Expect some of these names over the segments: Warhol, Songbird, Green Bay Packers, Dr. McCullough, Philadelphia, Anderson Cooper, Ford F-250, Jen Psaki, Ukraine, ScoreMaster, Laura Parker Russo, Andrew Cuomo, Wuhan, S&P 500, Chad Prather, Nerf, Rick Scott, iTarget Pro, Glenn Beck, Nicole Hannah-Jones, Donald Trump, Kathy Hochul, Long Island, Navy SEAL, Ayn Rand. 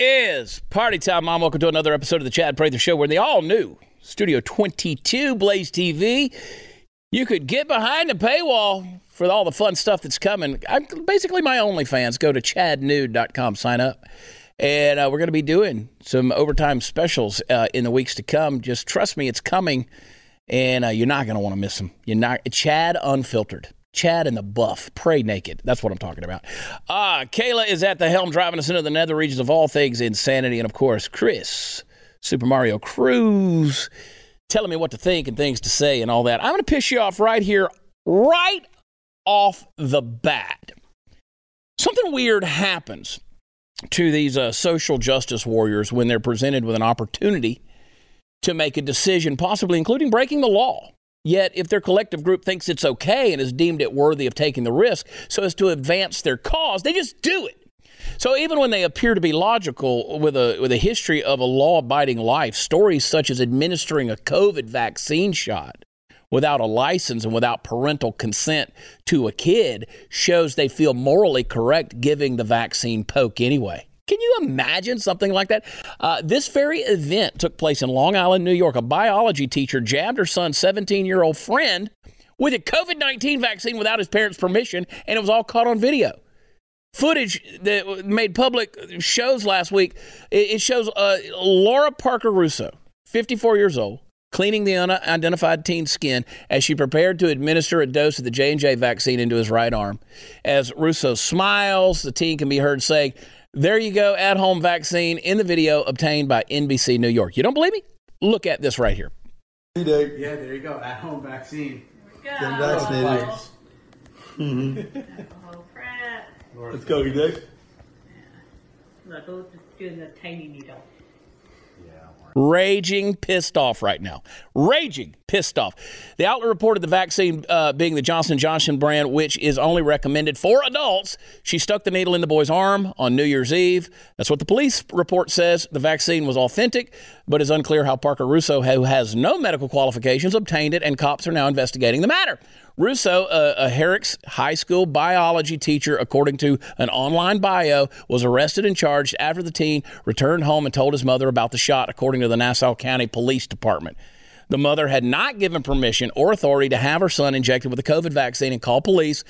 is party time, Mom. Welcome to another episode of the Chad Prather Show, where the all-new Studio 22 Blaze TV. You could get behind the paywall for all the fun stuff that's coming. I'm basically my OnlyFans. Go to chadnude.com, sign up. And we're going to be doing some overtime specials in the weeks to come. Just trust me, it's coming, and you're not going to want to miss them. You're not. Chad Unfiltered. Chad and the Buff, pray naked. That's what I'm talking about. Kayla is at the helm, driving us into the nether regions of all things insanity. And, of course, Chris, Super Mario Cruz, telling me what to think and things to say and all that. I'm going to piss you off right here, right off the bat. Something weird happens to these social justice warriors when they're presented with an opportunity to make a decision, possibly including breaking the law. Yet, if their collective group thinks it's okay and has deemed it worthy of taking the risk so as to advance their cause, they just do it. So even when they appear to be logical with a history of a law-abiding life, stories such as administering a COVID vaccine shot without a license and without parental consent to a kid shows they feel morally correct giving the vaccine poke anyway. Can you imagine something like that? This very event took place in Long Island, New York. A biology teacher jabbed her son's 17-year-old friend with a COVID-19 vaccine without his parents' permission, and it was all caught on video. Footage that made public shows last week, it shows Laura Parker Russo, 54 years old, cleaning the unidentified teen's skin as she prepared to administer a dose of the J&J vaccine into his right arm. As Russo smiles, the teen can be heard saying, "There you go, at-home vaccine," in the video obtained by NBC New York. You don't believe me? Look at this right here. Yeah, there you go, at-home vaccine. There we go. Getting vaccinated. Mm-hmm. Let's go, you dig? Yeah. Look, we're just doing the tiny needle. Raging pissed off right now. Raging pissed off. The outlet reported the vaccine being the Johnson & Johnson brand, which is only recommended for adults. She stuck the needle in the boy's arm on New Year's Eve. That's what the police report says. The vaccine was authentic, but is unclear how Parker Russo, who has no medical qualifications, obtained it, and cops are now investigating the matter. Russo, a Herricks High School biology teacher, according to an online bio, was arrested and charged after the teen returned home and told his mother about the shot, according to the Nassau County Police Department. The mother had not given permission or authority to have her son injected with a COVID vaccine and called police.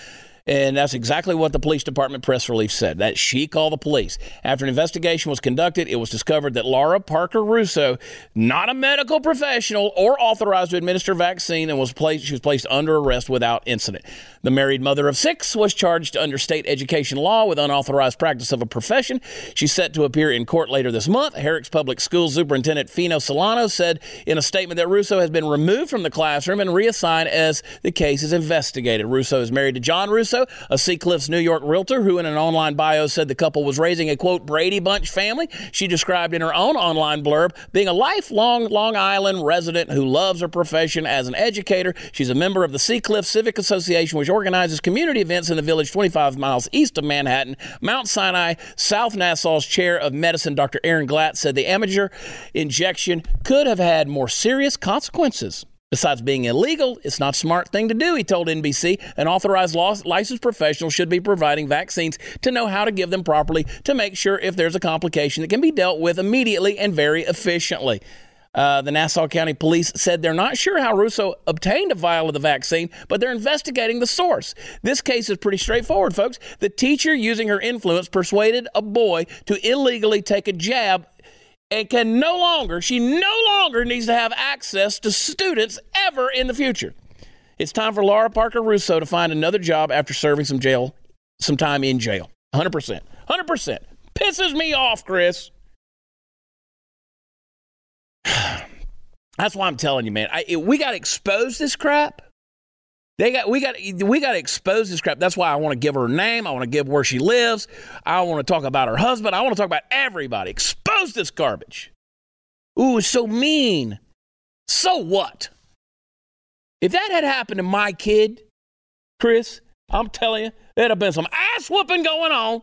And that's exactly what the police department press release said, that she called the police. After an investigation was conducted, it was discovered that Laura Parker Russo, not a medical professional or authorized to administer vaccine, and she was placed under arrest without incident. The married mother of six was charged under state education law with unauthorized practice of a profession. She's set to appear in court later this month. Herricks Public Schools Superintendent Fino Solano said in a statement that Russo has been removed from the classroom and reassigned as the case is investigated. Russo is married to John Russo, a Seacliff's New York realtor, who in an online bio said the couple was raising a, quote, Brady Bunch family. She described in her own online blurb being a lifelong Long Island resident who loves her profession as an educator. She's a member of the Seacliff Civic Association, which organizes community events in the village 25 miles east of Manhattan. Mount Sinai, South Nassau's chair of medicine, Dr. Aaron Glatt, said the amateur injection could have had more serious consequences. Besides being illegal, it's not a smart thing to do, he told NBC. An authorized licensed professional should be providing vaccines to know how to give them properly to make sure if there's a complication that can be dealt with immediately and very efficiently. The Nassau County Police said they're not sure how Russo obtained a vial of the vaccine, but they're investigating the source. This case is pretty straightforward, folks. The teacher, using her influence, persuaded a boy to illegally take a jab and she no longer needs to have access to students ever in the future. It's time for Laura Parker Russo to find another job after serving some time in jail. 100%. 100%. Pisses me off, Chris. That's why I'm telling you, man. We got to expose this crap. We got to expose this crap. That's why I want to give her name. I want to give where she lives. I want to talk about her husband. I want to talk about everybody. Expose this garbage. Ooh, it's so mean. So what? If that had happened to my kid, Chris, I'm telling you, there'd have been some ass whooping going on.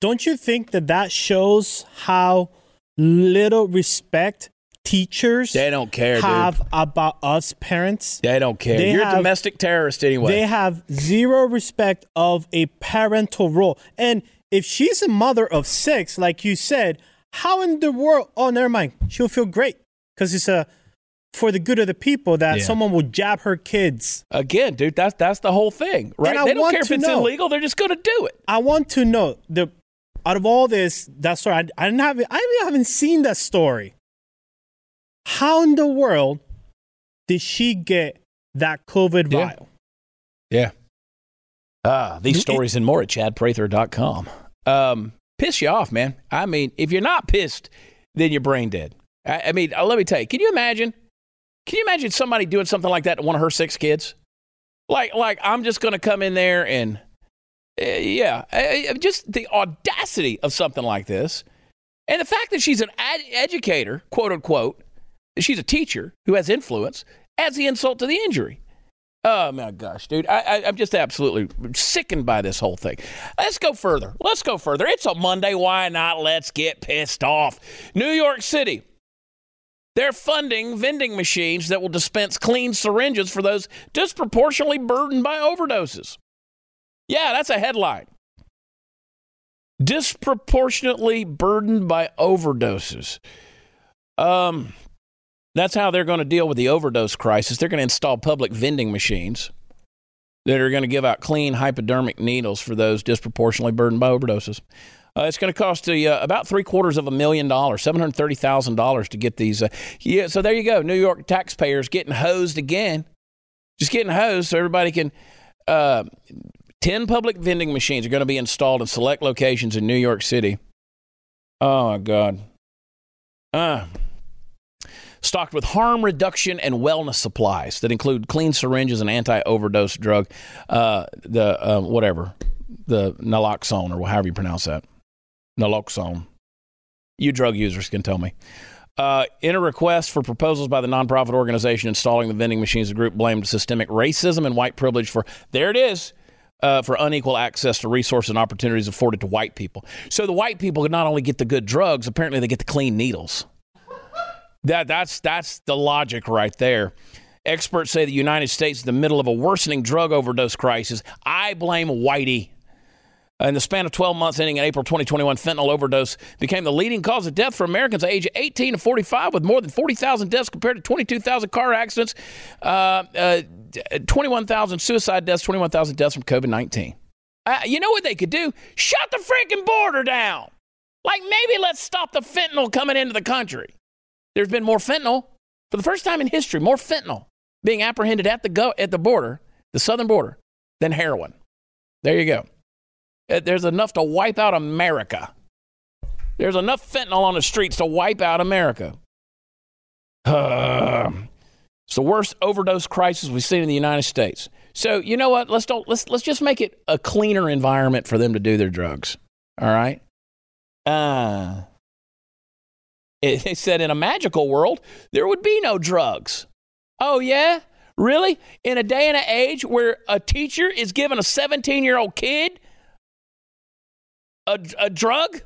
Don't you think that shows how little respect teachers they don't care have about us parents? They don't care. You're a domestic terrorist anyway. They have zero respect of a parental role. And if she's a mother of six, like you said, how in the world? Oh, never mind. She'll feel great because it's a for the good of the people that someone will jab her kids. Again, dude, that's the whole thing, right? They don't care if it's illegal. They're just going to do it. I want to know the out of all this that story. I haven't seen that story. How in the world did she get that COVID vial? Yeah. These stories and more at ChadPrather.com. Piss you off, man. I mean, if you're not pissed, then you're brain dead. I mean, let me tell you, can you imagine somebody doing something like that to one of her six kids? Like I'm just going to come in there and, just the audacity of something like this. And the fact that she's an educator, quote unquote, she's a teacher who has influence, adds the insult to the injury. Oh, my gosh, dude. I'm just absolutely sickened by this whole thing. Let's go further. It's a Monday. Why not? Let's get pissed off. New York City. They're funding vending machines that will dispense clean syringes for those disproportionately burdened by overdoses. Yeah, that's a headline. Disproportionately burdened by overdoses. That's how they're going to deal with the overdose crisis. They're going to install public vending machines that are going to give out clean hypodermic needles for those disproportionately burdened by overdoses. It's going to cost about $730,000, $730,000 to get these. So there you go. New York taxpayers getting hosed again. Just getting hosed so everybody can. 10 public vending machines are going to be installed in select locations in New York City. Oh, my God. Stocked with harm reduction and wellness supplies that include clean syringes and anti-overdose drug, the naloxone or however you pronounce that. Naloxone. You drug users can tell me. In a request for proposals by the nonprofit organization installing the vending machines, the group blamed systemic racism and white privilege for unequal access to resources and opportunities afforded to white people. So the white people could not only get the good drugs, apparently they get the clean needles. That's the logic right there. Experts say the United States is in the middle of a worsening drug overdose crisis. I blame Whitey. In the span of 12 months ending in April 2021, fentanyl overdose became the leading cause of death for Americans aged 18 to 45, with more than 40,000 deaths compared to 22,000 car accidents, 21,000 suicide deaths, 21,000 deaths from COVID-19. You know what they could do? Shut the freaking border down. Like, maybe let's stop the fentanyl coming into the country. There's been more fentanyl for the first time in history, more fentanyl being apprehended at the border, the southern border, than heroin. There you go. There's enough to wipe out America. There's enough fentanyl on the streets to wipe out America. It's the worst overdose crisis we've seen in the United States. So you know what? Let's just make it a cleaner environment for them to do their drugs. All right. They said in a magical world, there would be no drugs. Oh, yeah? Really? In a day and an age where a teacher is giving a 17-year-old kid a drug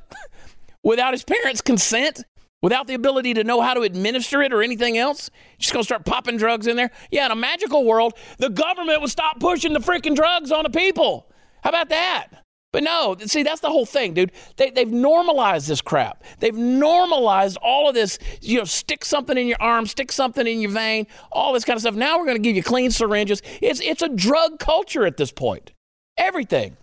without his parents' consent, without the ability to know how to administer it or anything else, just going to start popping drugs in there? Yeah, in a magical world, the government would stop pushing the freaking drugs on the people. How about that? But no, see, that's the whole thing, dude. They've normalized this crap. They've normalized all of this, stick something in your arm, stick something in your vein, all this kind of stuff. Now we're going to give you clean syringes. It's a drug culture at this point. Everything.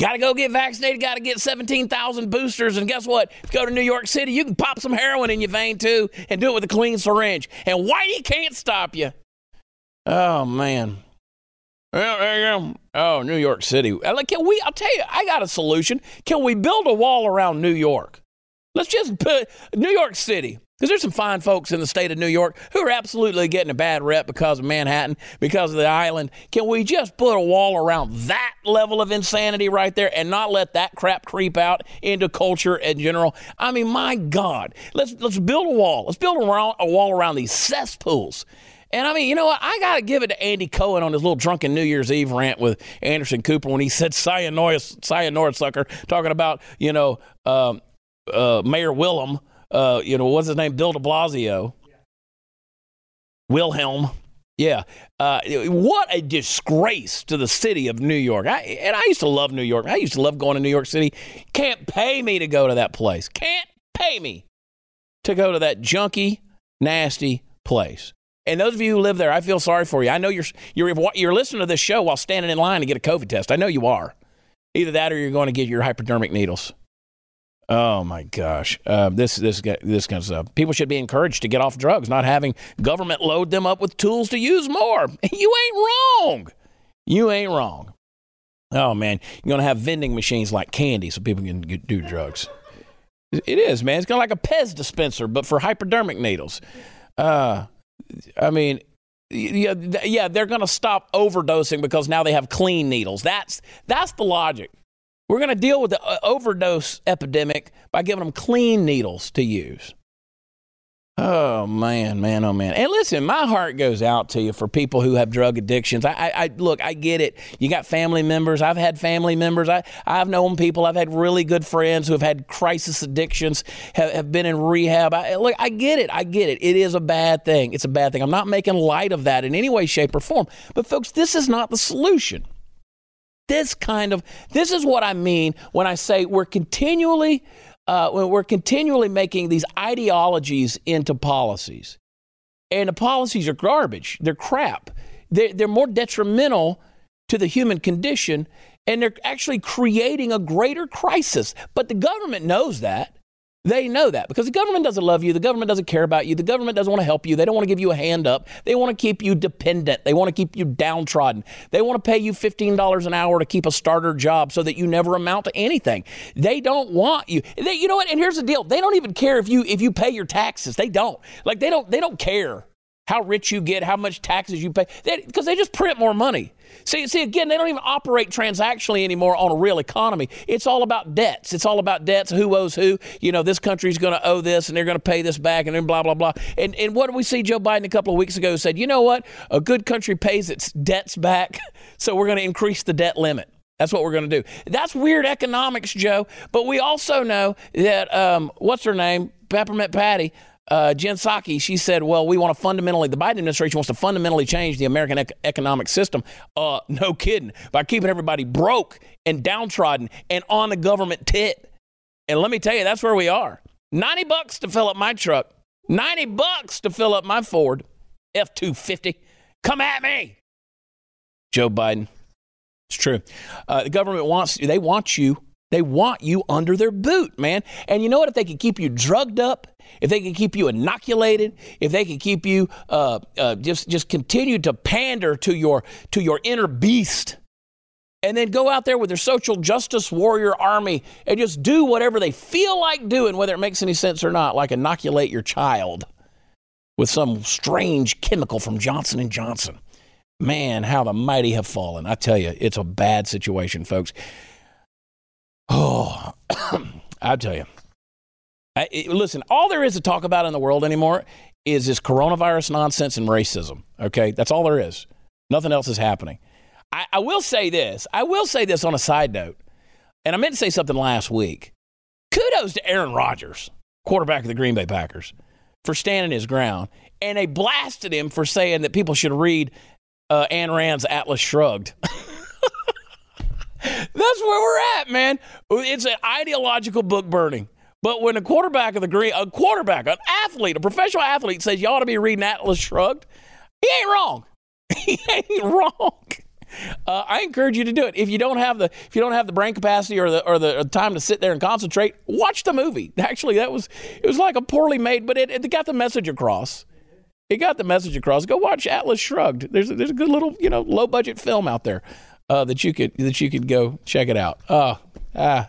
Got to go get vaccinated, got to get 17,000 boosters, and guess what? If you go to New York City, you can pop some heroin in your vein, too, and do it with a clean syringe. And Whitey can't stop you. Oh, man. Well, there you go. Oh, New York City. I'll tell you, I got a solution. Can we build a wall around New York? Let's just put New York City, because there's some fine folks in the state of New York who are absolutely getting a bad rep because of Manhattan, because of the island. Can we just put a wall around that level of insanity right there and not let that crap creep out into culture in general? I mean, my God, let's build a wall. Let's build a wall around these cesspools. And, I mean, you know what? I got to give it to Andy Cohen on his little drunken New Year's Eve rant with Anderson Cooper when he said sayonara sucker, talking about, Mayor Willem, what's his name? Bill de Blasio. Yeah. Wilhelm. Yeah. What a disgrace to the city of New York. I used to love New York. I used to love going to New York City. Can't pay me to go to that place. Can't pay me to go to that junky, nasty place. And those of you who live there, I feel sorry for you. I know you're listening to this show while standing in line to get a COVID test. I know you are. Either that or you're going to get your hypodermic needles. Oh, my gosh. This kind of stuff. People should be encouraged to get off drugs, not having government load them up with tools to use more. You ain't wrong. You ain't wrong. Oh, man. You're going to have vending machines like candy so people can do drugs. It is, man. It's kind of like a Pez dispenser, but for hypodermic needles. I mean, yeah, they're going to stop overdosing because now they have clean needles. That's the logic. We're going to deal with the overdose epidemic by giving them clean needles to use. Oh, man, oh, man. And listen, my heart goes out to you for people who have drug addictions. Look, I get it. You got family members. I've had family members. I've known people. I've had really good friends who have had crisis addictions, have been in rehab. Look, I get it. I get it. It is a bad thing. It's a bad thing. I'm not making light of that in any way, shape, or form. But, folks, this is not the solution. This is what I mean when I say we're continually making these ideologies into policies. And the policies are garbage. They're crap. They're more detrimental to the human condition, and they're actually creating a greater crisis. But the government knows that. They know that because the government doesn't love you. The government doesn't care about you. The government doesn't want to help you. They don't want to give you a hand up. They want to keep you dependent. They want to keep you downtrodden. They want to pay you $15 an hour to keep a starter job so that you never amount to anything. They don't want you. You know what? And here's the deal. They don't even care if you pay your taxes. They don't. Like they don't care how rich you get, how much taxes you pay, because they just print more money. See, again, they don't even operate transactionally anymore on a real economy. It's all about debts. It's all about debts. Who owes who? You know, this country's going to owe this, and they're going to pay this back, and then blah, blah, blah. And what did we see? Joe Biden a couple of weeks ago said, you know what? A good country pays its debts back, so we're going to increase the debt limit. That's what we're going to do. That's weird economics, Joe. But we also know that, what's her name? Peppermint Patty. Jen Psaki, she said, well, the Biden administration wants to fundamentally change the American economic system. No kidding. By keeping everybody broke and downtrodden and on the government tit. And let me tell you, that's where we are. $90 to fill up my truck. $90 to fill up my Ford F-250. Come at me, Joe Biden. It's true. The government wants you. They want you. They want you under their boot, man. And you know what? If they can keep you drugged up, if they can keep you inoculated, if they can keep you just continue to pander to your inner beast, and then go out there with their social justice warrior army and just do whatever they feel like doing, whether it makes any sense or not, like inoculate your child with some strange chemical from Johnson & Johnson. Man, how the mighty have fallen. I tell you, it's a bad situation, folks. Oh, I tell you, listen, all there is to talk about in the world anymore is this coronavirus nonsense and racism. OK, that's all there is. Nothing else is happening. I will say this. I will say this on a side note. And I meant to say something last week. Kudos to Aaron Rodgers, quarterback of the Green Bay Packers, for standing his ground. And they blasted him for saying that people should read Ayn Rand's Atlas Shrugged. That's where we're at, man. It's an ideological book burning. But when a athlete, a professional athlete says you ought to be reading Atlas Shrugged, he ain't wrong. He ain't wrong. I encourage you to do it. If you don't have the brain capacity or the time to sit there and concentrate, watch the movie. Actually, it was like a poorly made, but it got the message across. It got the message across. Go watch Atlas Shrugged. There's a good little, low budget film out there. That you could go check it out. Ayn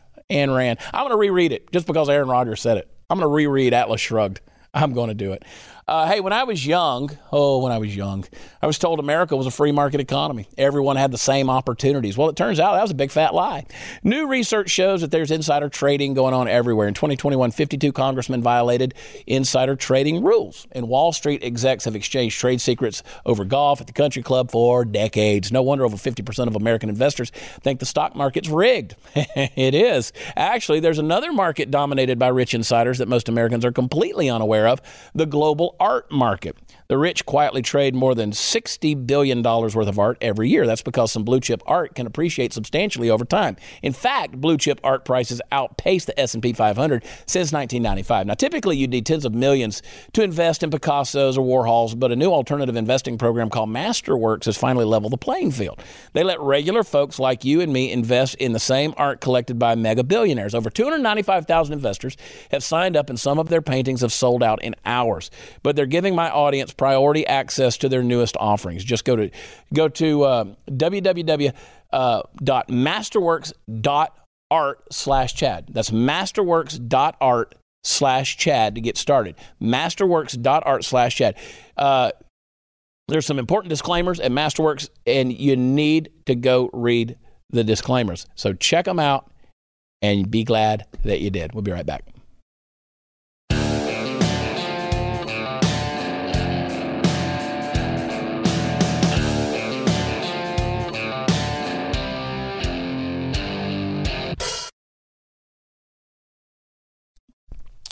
Rand. I'm going to reread it just because Aaron Rodgers said it. I'm going to reread Atlas Shrugged. I'm going to do it. Hey, when I was young, I was told America was a free market economy. Everyone had the same opportunities. Well, it turns out that was a big fat lie. New research shows that there's insider trading going on everywhere. In 2021, 52 congressmen violated insider trading rules, and Wall Street execs have exchanged trade secrets over golf at the country club for decades. No wonder over 50% of American investors think the stock market's rigged. It is. Actually, there's another market dominated by rich insiders that most Americans are completely unaware of, the global art market. The rich quietly trade more than $60 billion worth of art every year. That's because some blue chip art can appreciate substantially over time. In fact, blue chip art prices outpace the S&P 500 since 1995. Now, typically you'd need tens of millions to invest in Picassos or Warhols, but a new alternative investing program called Masterworks has finally leveled the playing field. They let regular folks like you and me invest in the same art collected by mega billionaires. Over 295,000 investors have signed up, and some of their paintings have sold out in hours. But they're giving my audience priority access to their newest offerings. Just go to www.masterworks.art/Chad. That's masterworks.art/Chad to get started. Masterworks.art/Chad. There's some important disclaimers at Masterworks, and you need to go read the disclaimers. So check them out and be glad that you did. We'll be right back.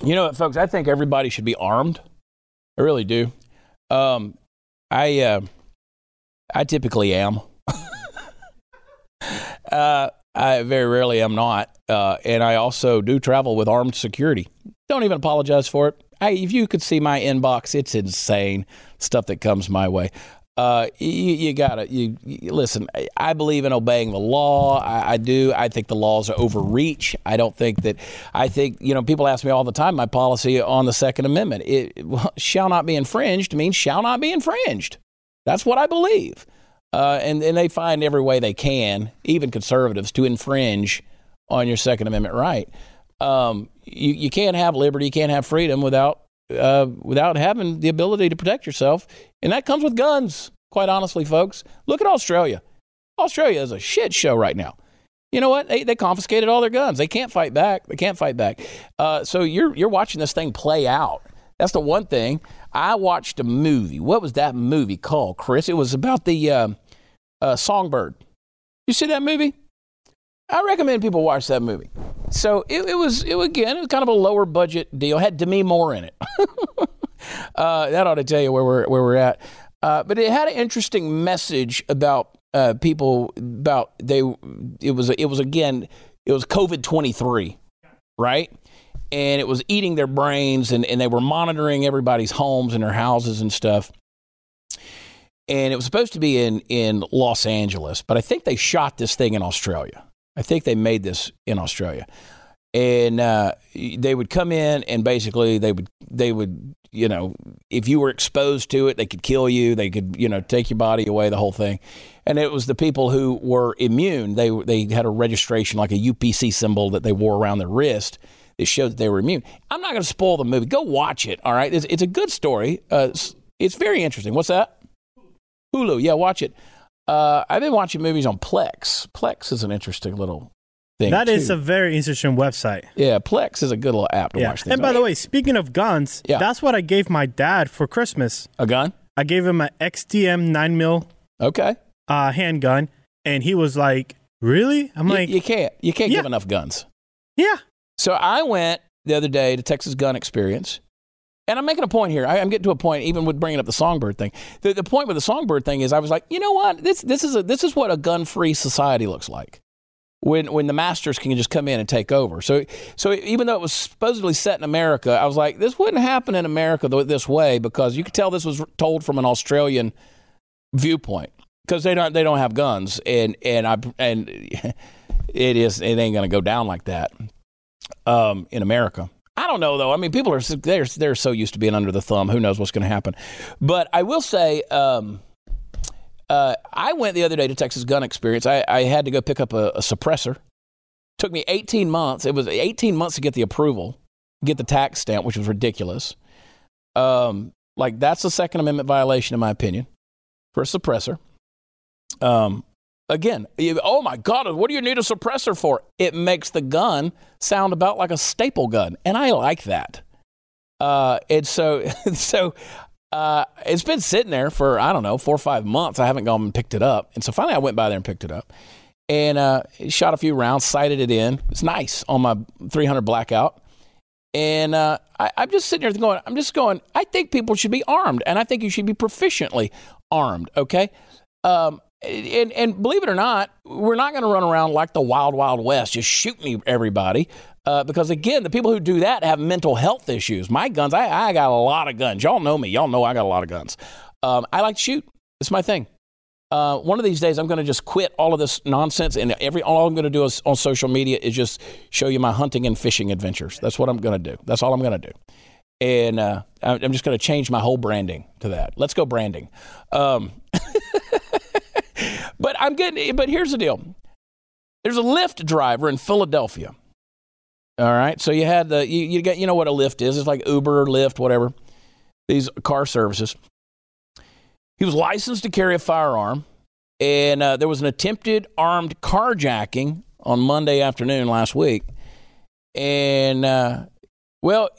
You know what, folks? I think everybody should be armed. I really do. I typically am. I very rarely am not. And I also do travel with armed security. Don't even apologize for it. If you could see my inbox, it's insane stuff that comes my way. You listen, I believe in obeying the law. I do. I think the laws are overreach. I think people ask me all the time, my policy on the Second Amendment, it shall not be infringed means shall not be infringed. That's what I believe. And they find every way they can, even conservatives, to infringe on your Second Amendment right. You can't have liberty. You can't have freedom without having the ability to protect yourself. And that comes with guns, quite honestly, folks. Look at Australia. Australia is a shit show right now. You know what? They confiscated all their guns. They can't fight back. So you're watching this thing play out. That's the one thing. I watched a movie. What was that movie called, Chris? It was about the Songbird. You see that movie? I recommend people watch that movie. So it was kind of a lower budget deal. It had Demi Moore in it. That ought to tell you where we're at. But it had an interesting message about people about they. It was COVID-23, right? And it was eating their brains, and they were monitoring everybody's homes and their houses and stuff. And it was supposed to be in Los Angeles, but I think they shot this thing in Australia. I think they made this in Australia, and they would come in and basically they would, you know, if you were exposed to it, they could kill you. They could, you know, take your body away, the whole thing. And it was the people who were immune. They had a registration, like a UPC symbol that they wore around their wrist. It showed that they were immune. I'm not going to spoil the movie. Go watch it. All right. It's a good story. It's very interesting. What's that? Hulu. Yeah. Watch it. I've been watching movies on Plex. Plex is an interesting little thing. That is a very interesting website. Yeah, Plex is a good little app to watch things. And by the way, speaking of guns, that's what I gave my dad for Christmas. A gun? I gave him an XDM 9mm handgun, and he was like, really? I'm like... You can't give enough guns. Yeah. So I went the other day to Texas Gun Experience. And I'm making a point here. I'm getting to a point, even with bringing up the Songbird thing. The point with the Songbird thing is I was like, you know what? This is what a gun-free society looks like when the masters can just come in and take over. So even though it was supposedly set in America, I was like, this wouldn't happen in America this way, because you could tell this was told from an Australian viewpoint, because they don't have guns, and it ain't going to go down like that in America. I don't know, though. I mean, people are they're so used to being under the thumb. Who knows what's going to happen? But I will say I went the other day to Texas Gun Experience. I had to go pick up a suppressor. Took me 18 months. It was 18 months to get the approval, get the tax stamp, which was ridiculous. That's a Second Amendment violation, in my opinion, for a suppressor. Again, oh my God, what do you need a suppressor for? It makes the gun sound about like a staple gun, and I like that. And so it's been sitting there for, I don't know, 4 or 5 months. I haven't gone and picked it up. And so finally I went by there and picked it up, and shot a few rounds, sighted it in. It's nice on my 300 blackout. And I'm just sitting here going, I think people should be armed, and I think you should be proficiently armed, okay? And believe it or not, we're not going to run around like the wild, wild west, just shooting everybody. Because, again, the people who do that have mental health issues. My guns, I got a lot of guns. Y'all know me. Y'all know I got a lot of guns. I like to shoot. It's my thing. One of these days, I'm going to just quit all of this nonsense. And all I'm going to do is, on social media is just show you my hunting and fishing adventures. That's what I'm going to do. That's all I'm going to do. And I'm just going to change my whole branding to that. Let's go branding. But here's the deal. There's a Lyft driver in Philadelphia. All right. So you had you know what a Lyft is. It's like Uber or Lyft, whatever. These car services. He was licensed to carry a firearm, and there was an attempted armed carjacking on Monday afternoon last week. And,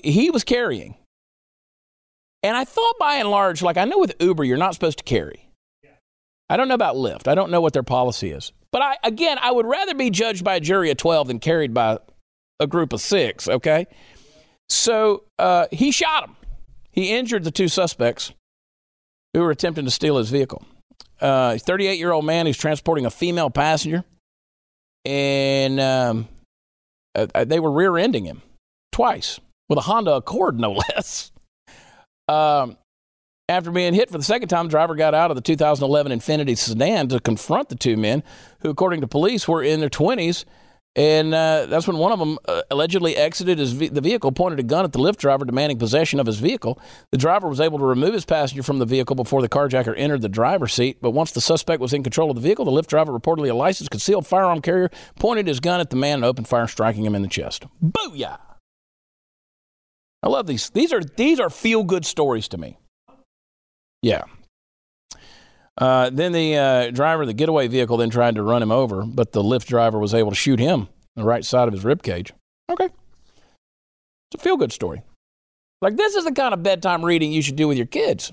he was carrying. And I thought by and large, like I know with Uber, you're not supposed to carry. Yeah. I don't know about Lyft. I don't know what their policy is. But I would rather be judged by a jury of 12 than carried by a group of 6, okay? So he shot him. He injured the 2 suspects who were attempting to steal his vehicle. A 38-year-old man who's transporting a female passenger, and they were rear-ending him twice with a Honda Accord, no less. After being hit for the second time, the driver got out of the 2011 Infiniti sedan to confront the 2 men who, according to police, were in their 20s. And that's when one of them allegedly exited the vehicle, pointed a gun at the Lyft driver, demanding possession of his vehicle. The driver was able to remove his passenger from the vehicle before the carjacker entered the driver's seat. But once the suspect was in control of the vehicle, the Lyft driver, reportedly a licensed concealed firearm carrier, pointed his gun at the man and opened fire, striking him in the chest. Booyah! I love these. These are feel-good stories to me. Yeah. Then the driver of the getaway vehicle then tried to run him over, but the Lyft driver was able to shoot him in the right side of his ribcage. Okay. It's a feel-good story. Like, this is the kind of bedtime reading you should do with your kids.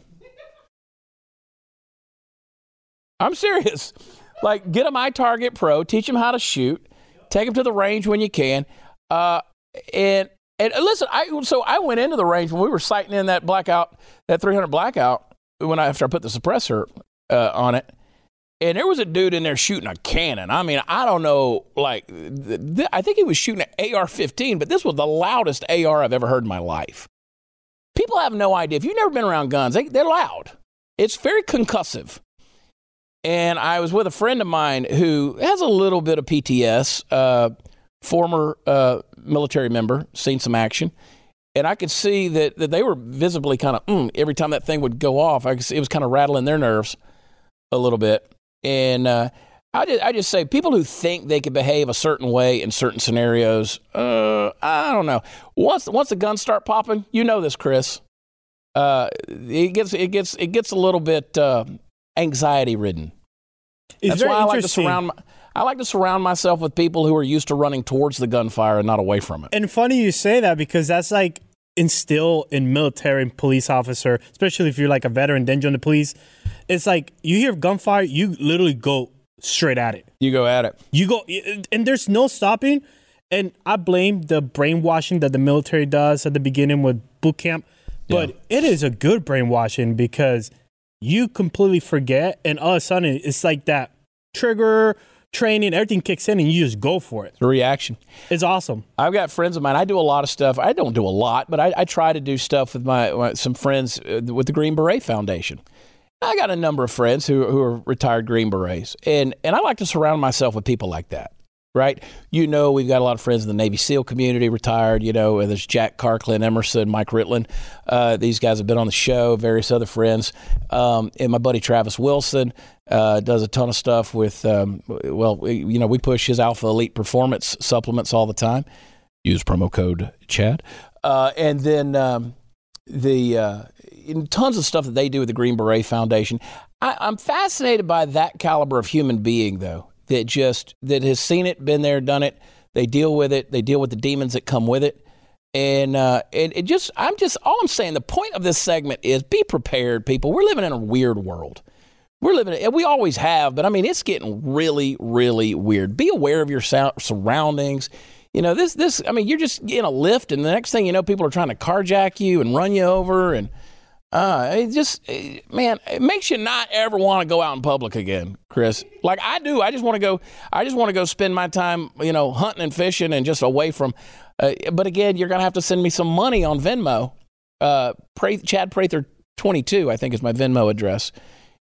I'm serious. Like, get them iTarget Pro, teach them how to shoot, take them to the range when you can. And listen, I went into the range when we were sighting in that blackout, that 300 blackout, after I put the suppressor on it, and there was a dude in there shooting a cannon. I mean, I don't know, like, I think he was shooting an AR-15, but this was the loudest AR I've ever heard in my life. People have no idea. If you've never been around guns, they're loud. It's very concussive. And I was with a friend of mine who has a little bit of PTS, former military member, seen some action. And I could see that they were visibly kind of, every time that thing would go off, I could see it was kind of rattling their nerves a little bit. And I just say, people who think they could behave a certain way in certain scenarios, I don't know. Once the guns start popping, you know this, Chris. It gets a little bit anxiety ridden. That's why I like to surround myself with people who are used to running towards the gunfire and not away from it. And funny you say that, because that's like instilled in military and police officer, especially if you're like a veteran, then join the police. It's like you hear gunfire, you literally go straight at it. You go at it. You go, and there's no stopping. And I blame the brainwashing that the military does at the beginning with boot camp. But yeah, it is a good brainwashing, because you completely forget, and all of a sudden it's like that trigger training, everything kicks in, and you just go for it. The reaction is awesome. I've got friends of mine. I do a lot of stuff. I don't do a lot, but I try to do stuff with some friends with the Green Beret Foundation. I got a number of friends who are retired Green Berets, and I like to surround myself with people like that. Right? You know, we've got a lot of friends in the Navy SEAL community, retired. You know, there's Jack Carklin, Emerson, Mike Ritland. These guys have been on the show, various other friends. And my buddy Travis Wilson does a ton of stuff with, we push his Alpha Elite Performance supplements all the time. Use promo code Chad. And then tons of stuff that they do with the Green Beret Foundation. I'm fascinated by that caliber of human being, though. That has seen it, been there, done it. They deal with it. They deal with the demons that come with it. And it just, all I'm saying, the point of this segment is be prepared, people. We're living in a weird world. We're living it. We always have, but I mean, it's getting really, really weird. Be aware of your surroundings. You know, this, I mean, you're just in a Lyft, and the next thing you know, people are trying to carjack you and run you over. And it makes you not ever want to go out in public again, Chris. Like I do. I just want to go spend my time, you know, hunting and fishing and just away from. But again, you're going to have to send me some money on Venmo. Chad Prather 22, I think, is my Venmo address.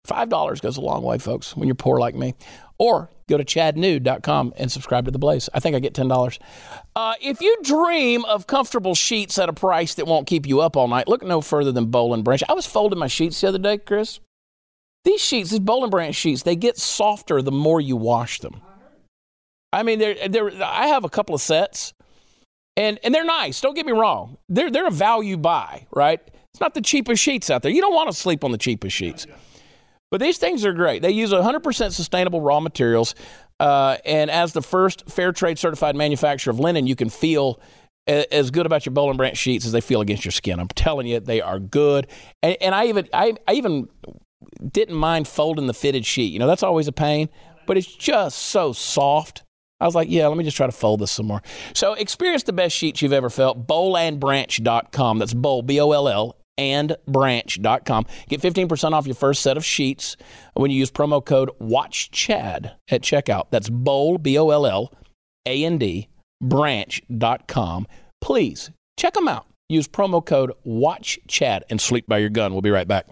$5 goes a long way, folks, when you're poor like me. Or go to chadnude.com and subscribe to The Blaze. I think I get $10. If you dream of comfortable sheets at a price that won't keep you up all night, look no further than Boll & Branch. I was folding my sheets the other day, Chris. These Boll & Branch sheets, they get softer the more you wash them. I mean, I have a couple of sets, and they're nice. Don't get me wrong. They're a value buy, right? It's not the cheapest sheets out there. You don't want to sleep on the cheapest sheets. But these things are great. They use 100% sustainable raw materials. And as the first fair trade certified manufacturer of linen, you can feel as good about your Boll & Branch sheets as they feel against your skin. I'm telling you, they are good. And I even didn't mind folding the fitted sheet. You know, that's always a pain, but it's just so soft. I was like, yeah, let me just try to fold this some more. So experience the best sheets you've ever felt. BollandBranch.com. That's Boll, B-O-L-L. And branch.com. Get 15% off your first set of sheets when you use promo code WATCHCHAD at checkout. That's Boll, B-O-L-L, A-N-D, branch.com. Please check them out. Use promo code WATCHCHAD and sleep by your gun. We'll be right back.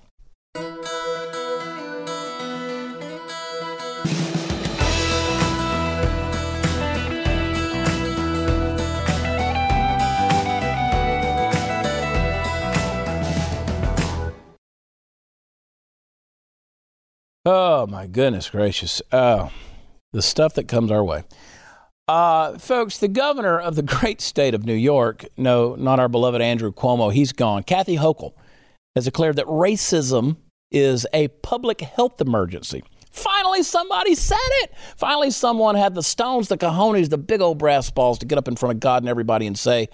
Oh, my goodness gracious. The stuff that comes our way. Folks, the governor of the great state of New York, no, not our beloved Andrew Cuomo, he's gone. Kathy Hochul has declared that racism is a public health emergency. Finally, somebody said it. Finally, someone had the stones, the cojones, the big old brass balls to get up in front of God and everybody and say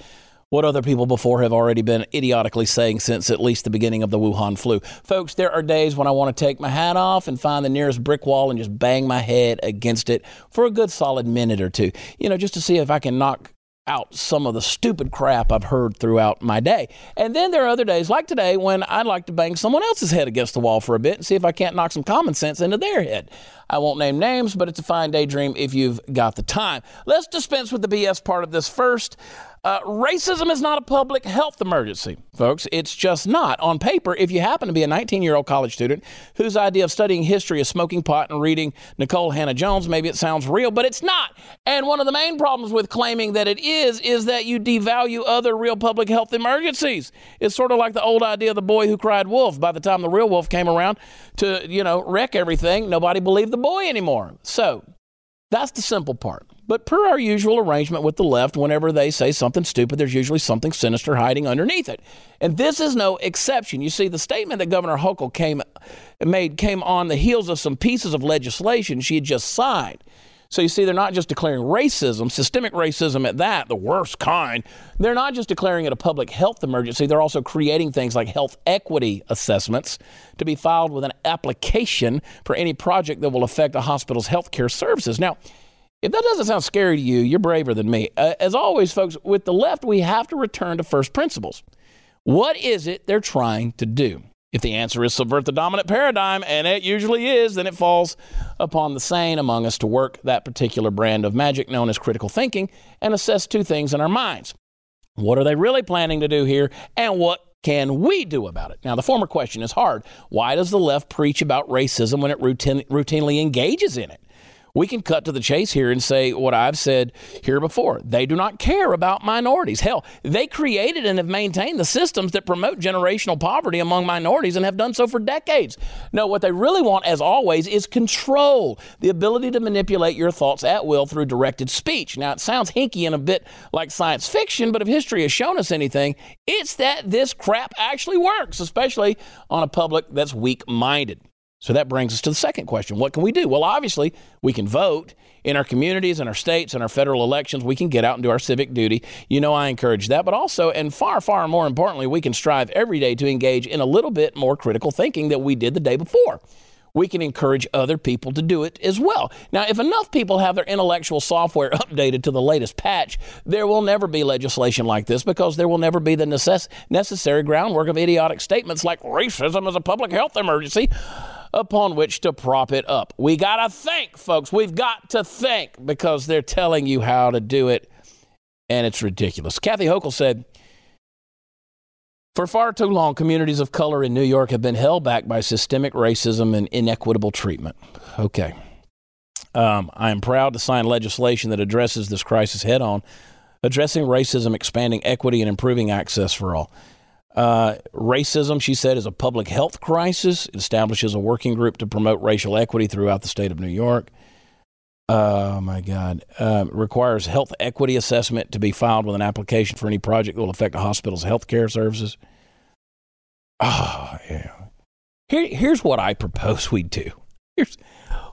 what other people before have already been idiotically saying since at least the beginning of the Wuhan flu. Folks, there are days when I want to take my hat off and find the nearest brick wall and just bang my head against it for a good solid minute or two, you know, just to see if I can knock out some of the stupid crap I've heard throughout my day. And then there are other days like today when I'd like to bang someone else's head against the wall for a bit and see if I can't knock some common sense into their head. I won't name names, but it's a fine daydream if you've got the time. Let's dispense with the BS part of this first. Racism is not a public health emergency, folks. It's just not. On paper, if you happen to be a 19-year-old college student whose idea of studying history is smoking pot and reading Nicole Hannah-Jones, maybe it sounds real, but it's not. And one of the main problems with claiming that it is that you devalue other real public health emergencies. It's sort of like the old idea of the boy who cried wolf. By the time the real wolf came around to, you know, wreck everything, nobody believed the boy anymore. So that's the simple part. But per our usual arrangement with the left, whenever they say something stupid, there's usually something sinister hiding underneath it. And this is no exception. You see, the statement that Governor Hochul made came on the heels of some pieces of legislation she had just signed. So you see, they're not just declaring racism, systemic racism at that, the worst kind. They're not just declaring it a public health emergency. They're also creating things like health equity assessments to be filed with an application for any project that will affect a hospital's health care services. Now, if that doesn't sound scary to you, you're braver than me. As always, folks, with the left, we have to return to first principles. What is it they're trying to do? If the answer is subvert the dominant paradigm, and it usually is, then it falls upon the sane among us to work that particular brand of magic known as critical thinking and assess two things in our minds. What are they really planning to do here, and what can we do about it? Now, the former question is hard. Why does the left preach about racism when it routinely engages in it? We can cut to the chase here and say what I've said here before. They do not care about minorities. Hell, they created and have maintained the systems that promote generational poverty among minorities and have done so for decades. No, what they really want, as always, is control, the ability to manipulate your thoughts at will through directed speech. Now, it sounds hinky and a bit like science fiction, but if history has shown us anything, it's that this crap actually works, especially on a public that's weak-minded. So that brings us to the second question. What can we do? Well, obviously, we can vote in our communities, in our states, in our federal elections. We can get out and do our civic duty. You know, I encourage that. But also, and far, far more importantly, we can strive every day to engage in a little bit more critical thinking than we did the day before. we can encourage other people to do it as well. Now, if enough people have their intellectual software updated to the latest patch, there will never be legislation like this because there will never be the necessary groundwork of idiotic statements like racism is a public health emergency upon which to prop it up. We got to think, folks. We've got to think because they're telling you how to do it, and it's ridiculous. Kathy Hochul said, for far too long, communities of color in New York have been held back by systemic racism and inequitable treatment. Okay. I am proud to sign legislation that addresses this crisis head on, addressing racism, expanding equity, and improving access for all. Racism, she said, is a public health crisis. It establishes a working group to promote racial equity throughout the state of New York. Oh, my God. Requires health equity assessment to be filed with an application for any project that will affect a hospital's health care services. Oh, yeah. Here's what I propose we do.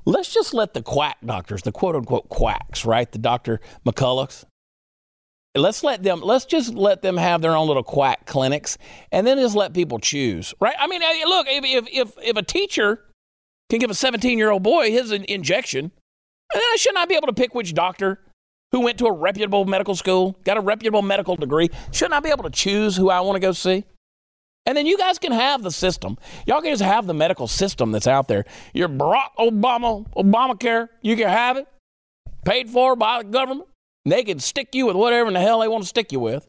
Let's just let the quack doctors, the quote-unquote quacks, right, the Dr. McCullochs, let's just let them have their own little quack clinics and then just let people choose, right? I mean, look, if a teacher can give a 17-year-old boy his injection, then I should not be able to pick which doctor who went to a reputable medical school, got a reputable medical degree. Shouldn't I be able to choose who I want to go see? And then you guys can have the system. Y'all can just have the medical system that's out there. Your Barack Obama, Obamacare, you can have it, paid for by the government. And they can stick you with whatever in the hell they want to stick you with.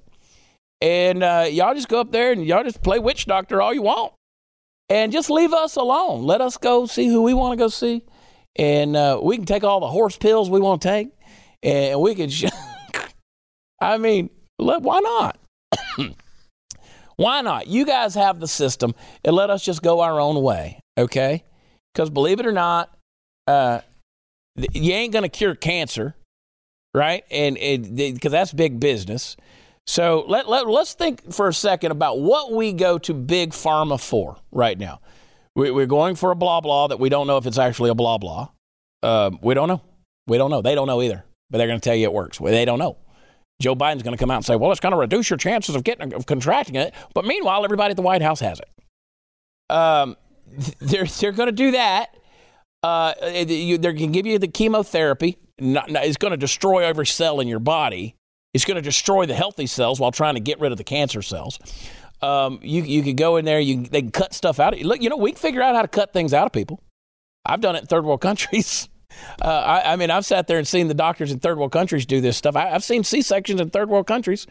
And y'all just go up there and y'all just play witch doctor all you want. And just leave us alone. Let us go see who we want to go see. And we can take all the horse pills we want to take. And we can, I mean, why not? Why not? You guys have the system and let us just go our own way, okay? Because believe it or not, you ain't going to cure cancer, right? And because that's big business. So let's think for a second about what we go to big pharma for right now. We're going for a blah, blah that we don't know if it's actually a blah, blah. We don't know. They don't know either. But they're going to tell you it works. Well, they don't know. Joe Biden's going to come out and say, well, it's going to reduce your chances of contracting it. But meanwhile, everybody at the White House has it. They're going to do that. They can give you the chemotherapy. It's going to destroy every cell in your body. It's going to destroy the healthy cells while trying to get rid of the cancer cells. You could go in there. They can cut stuff out. Look, you know, we can figure out how to cut things out of people. I've done it in third world countries. I mean, I've sat there and seen the doctors in third world countries do this stuff. I've seen C-sections in third world countries,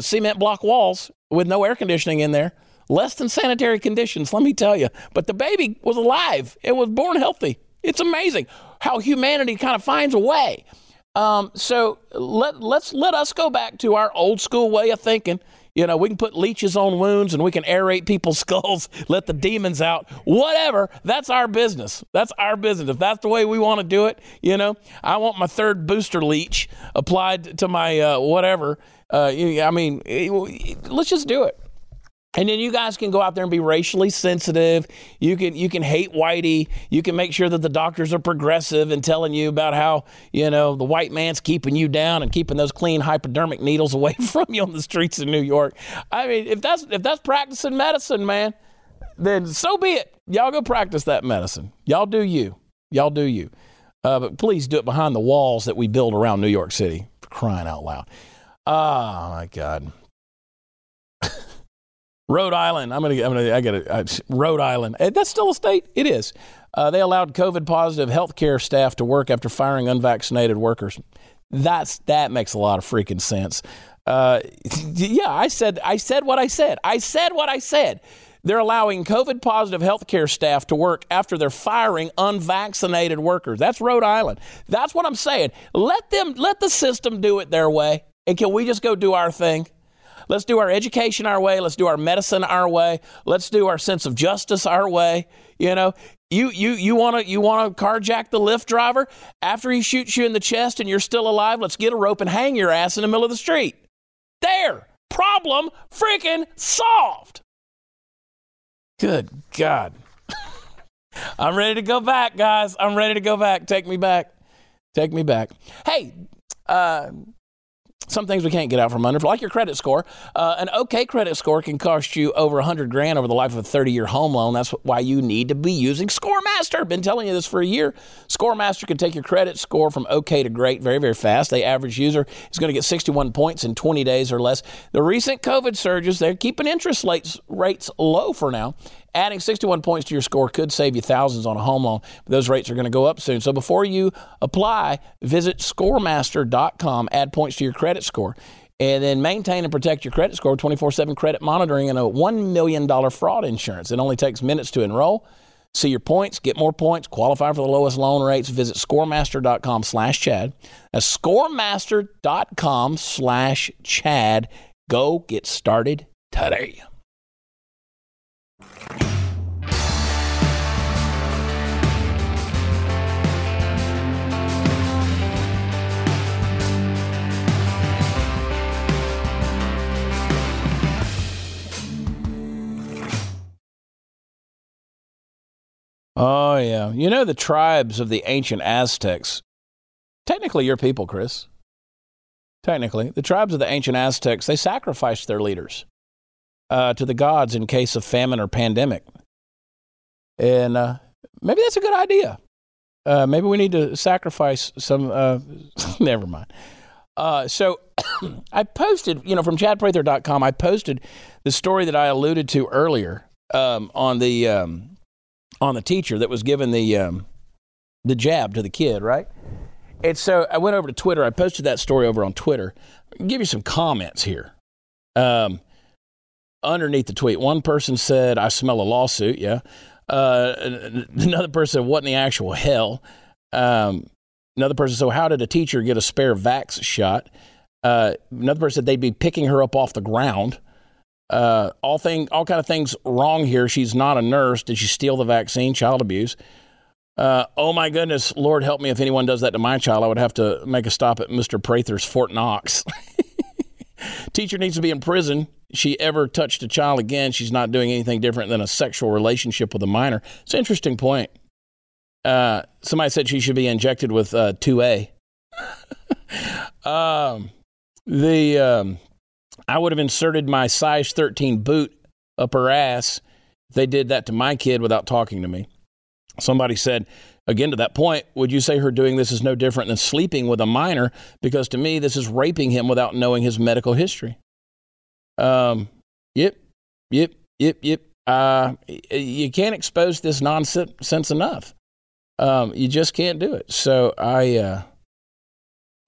cement block walls with no air conditioning in there, less than sanitary conditions, let me tell you. But the baby was alive. It was born healthy. It's amazing how humanity kind of finds a way. So let us go back to our old school way of thinking. You know, we can put leeches on wounds and we can aerate people's skulls, let the demons out, whatever. That's our business. That's our business. If that's the way we want to do it, you know, I want my third booster leech applied to my whatever. I mean, let's just do it. And then you guys can go out there and be racially sensitive. You can hate whitey. You can make sure that the doctors are progressive and telling you about how, you know, the white man's keeping you down and keeping those clean hypodermic needles away from you on the streets of New York. I mean, if that's practicing medicine, man, then so be it. Y'all go practice that medicine. Y'all do you. Y'all do you. But please do it behind the walls that we build around New York City. For crying out loud. Oh, my God. Rhode Island, Rhode Island, that's still a state? It is. They allowed COVID-positive healthcare staff to work after firing unvaccinated workers. That makes a lot of freaking sense. I said what I said. They're allowing COVID-positive healthcare staff to work after they're firing unvaccinated workers. That's Rhode Island. That's what I'm saying. Let the system do it their way, and can we just go do our thing? Let's do our education our way. Let's do our medicine our way. Let's do our sense of justice our way. You know, you want to carjack the Lyft driver after he shoots you in the chest and you're still alive. Let's get a rope and hang your ass in the middle of the street. There. Problem freaking solved. Good God. I'm ready to go back, guys. I'm ready to go back. Take me back. Hey, Some things we can't get out from under, like your credit score. An okay credit score can cost you over $100,000 over the life of a 30-year home loan. That's why you need to be using ScoreMaster. I've been telling you this for a year. ScoreMaster can take your credit score from okay to great very, very fast. The average user is going to get 61 points in 20 days or less. The recent COVID surges, they're keeping interest rates low for now. Adding 61 points to your score could save you thousands on a home loan. But those rates are going to go up soon. So before you apply, visit ScoreMaster.com, add points to your credit score, and then maintain and protect your credit score, 24/7 credit monitoring, and a $1 million fraud insurance. It only takes minutes to enroll. See your points, get more points, qualify for the lowest loan rates. Visit ScoreMaster.com/Chad. That's ScoreMaster.com/Chad. Go get started today. Oh, yeah. You know, the tribes of the ancient Aztecs, technically your people, Chris, technically, the tribes of the ancient Aztecs, they sacrificed their leaders to the gods in case of famine or pandemic. And maybe that's a good idea. Maybe we need to sacrifice some. Never mind. So I posted, you know, from ChadPrather.com, I posted the story that I alluded to earlier on the teacher that was giving the jab to the kid, right? And so I went over to Twitter. I posted that story over on Twitter. I'll give you some comments here. Underneath the tweet, one person said, "I smell a lawsuit." Yeah. Another person, "What in the actual hell?" Another person, "So how did a teacher get a spare vax shot?" Another person said they'd be picking her up off the ground. All kind of things wrong here. She's not a nurse. Did she steal the vaccine? Child abuse. Oh my goodness, Lord help me if anyone does that to my child. I would have to make a stop at Mr. Prather's Fort Knox. Teacher needs to be in prison. She ever touched a child again, she's not doing anything different than a sexual relationship with a minor. It's an interesting point. Somebody said she should be injected with 2A. I would have inserted my size 13 boot up her ass if they did that to my kid without talking to me. Somebody said, again, to that point, would you say her doing this is no different than sleeping with a minor? Because to me, this is raping him without knowing his medical history. Yep. You can't expose this nonsense enough. You just can't do it. So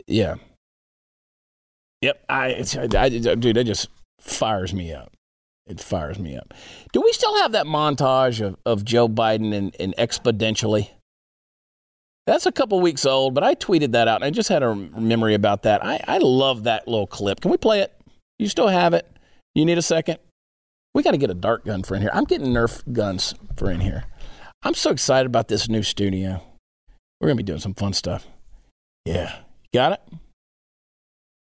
yeah. Yep, dude, it just fires me up. It fires me up. Do we still have that montage of Joe Biden and exponentially? That's a couple weeks old, but I tweeted that out, and I just had a memory about that. I love that little clip. Can we play it? You still have it? You need a second? We got to get a dart gun for in here. I'm getting Nerf guns for in here. I'm so excited about this new studio. We're going to be doing some fun stuff. Yeah. Got it?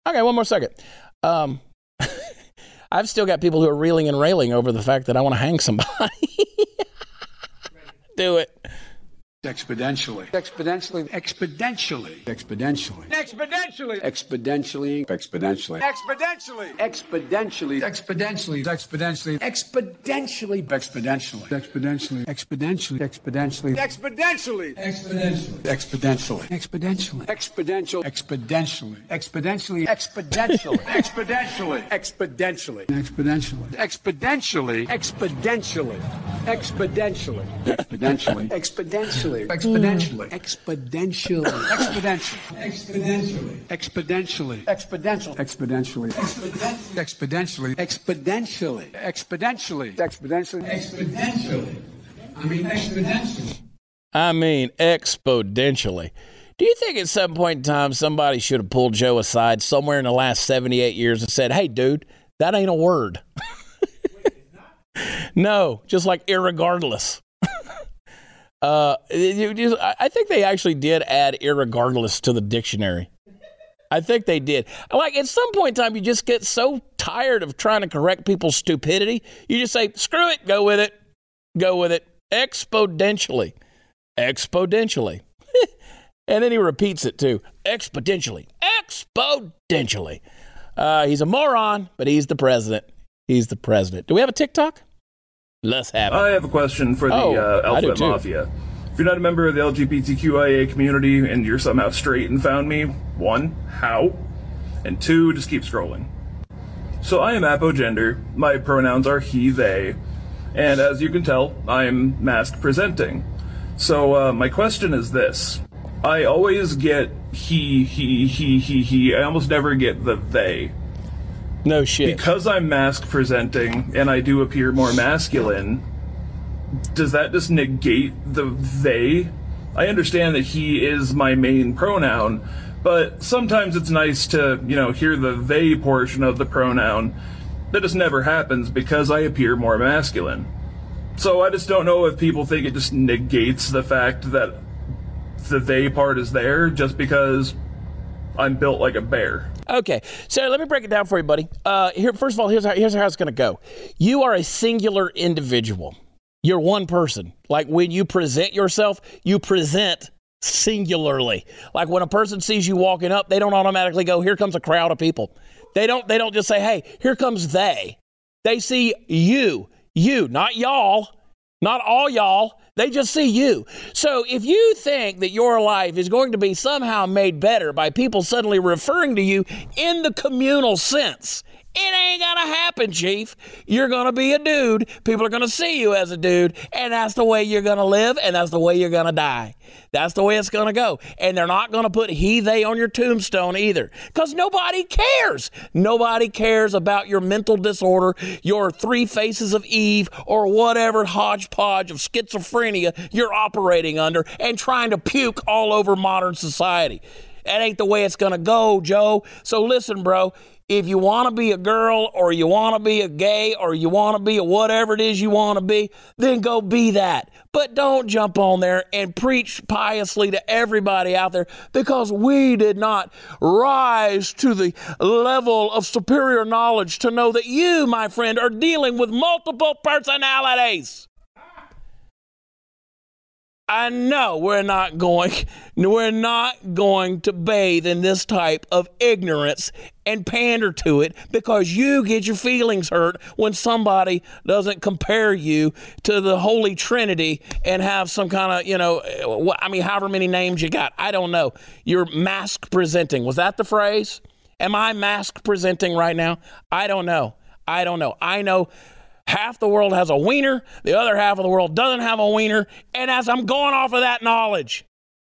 Okay, one more second. I've still got people who are reeling and railing over the fact that I want to hang somebody. Do it. Exponentially. Do you think at some point in time somebody should have pulled Joe aside somewhere in the last 78 years and said, "Hey, dude, that ain't a word"? No, just like irregardless. I think they actually did add irregardless to the dictionary. I think they did. Like, at some point in time, you just get so tired of trying to correct people's stupidity. You just say, screw it. Go with it. Go with it. Exponentially. And then he repeats it, too. Exponentially. Exponentially. He's a moron, but he's the president. He's the president. Do we have a TikTok? Let's have it. I have a question for the Alphabet Mafia. If you're not a member of the LGBTQIA community and you're somehow straight and found me, one, how? And two, just keep scrolling. So I am apogender. My pronouns are he, they. And as you can tell, I'm mask presenting. So my question is this. I always get he. I almost never get the they. No shit. Because I'm mask presenting and I do appear more masculine, does that just negate the they? I understand that he is my main pronoun, but sometimes it's nice to, you know, hear the they portion of the pronoun. That just never happens because I appear more masculine. So I just don't know if people think it just negates the fact that the they part is there just because I'm built like a bear. Okay, so let me break it down for you, buddy. Here, first of all, here's how it's going to go. You are a singular individual. You're one person. Like when you present yourself, you present singularly. Like when a person sees you walking up, they don't automatically go, here comes a crowd of people. They don't just say, hey, here comes they. They see you, not y'all, not all y'all. They just see you. So if you think that your life is going to be somehow made better by people suddenly referring to you in the communal sense, it ain't going to happen, Chief. You're going to be a dude. People are going to see you as a dude, and that's the way you're going to live, and that's the way you're going to die. That's the way it's going to go. And they're not going to put he, they on your tombstone either, because nobody cares. Nobody cares about your mental disorder, your three faces of Eve, or whatever hodgepodge of schizophrenia you're operating under and trying to puke all over modern society. That ain't the way it's going to go, Joe. So listen, bro, if you want to be a girl or you want to be a gay or you want to be a whatever it is you want to be, then go be that. But don't jump on there and preach piously to everybody out there, because we did not rise to the level of superior knowledge to know that you, my friend, are dealing with multiple personalities. I know we're not going to bathe in this type of ignorance and pander to it, because you get your feelings hurt when somebody doesn't compare you to the Holy Trinity and have some kind of, you know, I mean, however many names you got. I don't know. You're mask presenting. Was that the phrase? Am I mask presenting right now? I don't know. I know. Half the world has a wiener. The other half of the world doesn't have a wiener. And as I'm going off of that knowledge,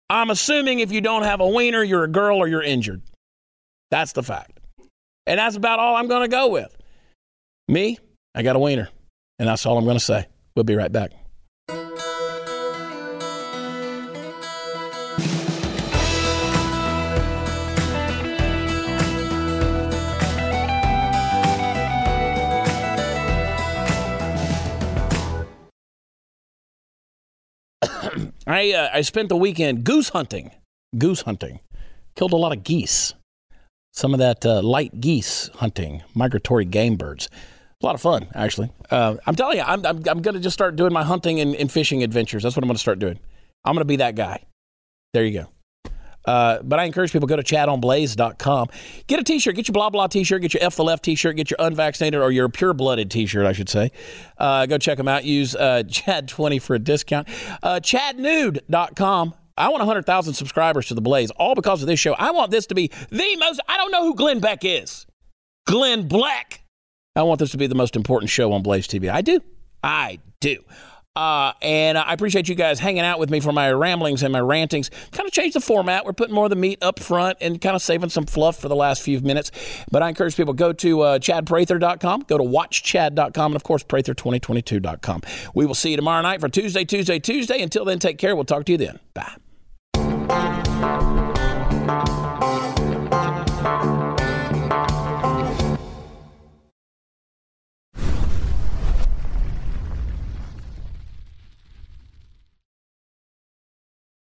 I'm assuming if you don't have a wiener, you're a girl or you're injured. That's the fact. And that's about all I'm going to go with. Me, I got a wiener. And that's all I'm going to say. We'll be right back. I spent the weekend goose hunting, killed a lot of geese, some of that light geese hunting, migratory game birds. A lot of fun, actually. I'm telling you, I'm going to just start doing my hunting and fishing adventures. That's what I'm going to start doing. I'm going to be that guy. There you go. But I encourage people, go to chadonblaze.com. Get a t-shirt, get your blah, blah t-shirt, get your F the left t-shirt, get your unvaccinated or your pure-blooded t-shirt, I should say. Go check them out. Use Chad20 for a discount. Chadnude.com. I want 100,000 subscribers to The Blaze, all because of this show. I want this to be the most, I don't know who Glenn Beck is. Glenn Black. I want this to be the most important show on Blaze TV. I do. And I appreciate you guys hanging out with me for my ramblings and my rantings. Kind of changed the format. We're putting more of the meat up front and kind of saving some fluff for the last few minutes. But I encourage people, go to ChadPrather.com, go to WatchChad.com, and, of course, Prather2022.com. We will see you tomorrow night for Tuesday. Until then, take care. We'll talk to you then. Bye.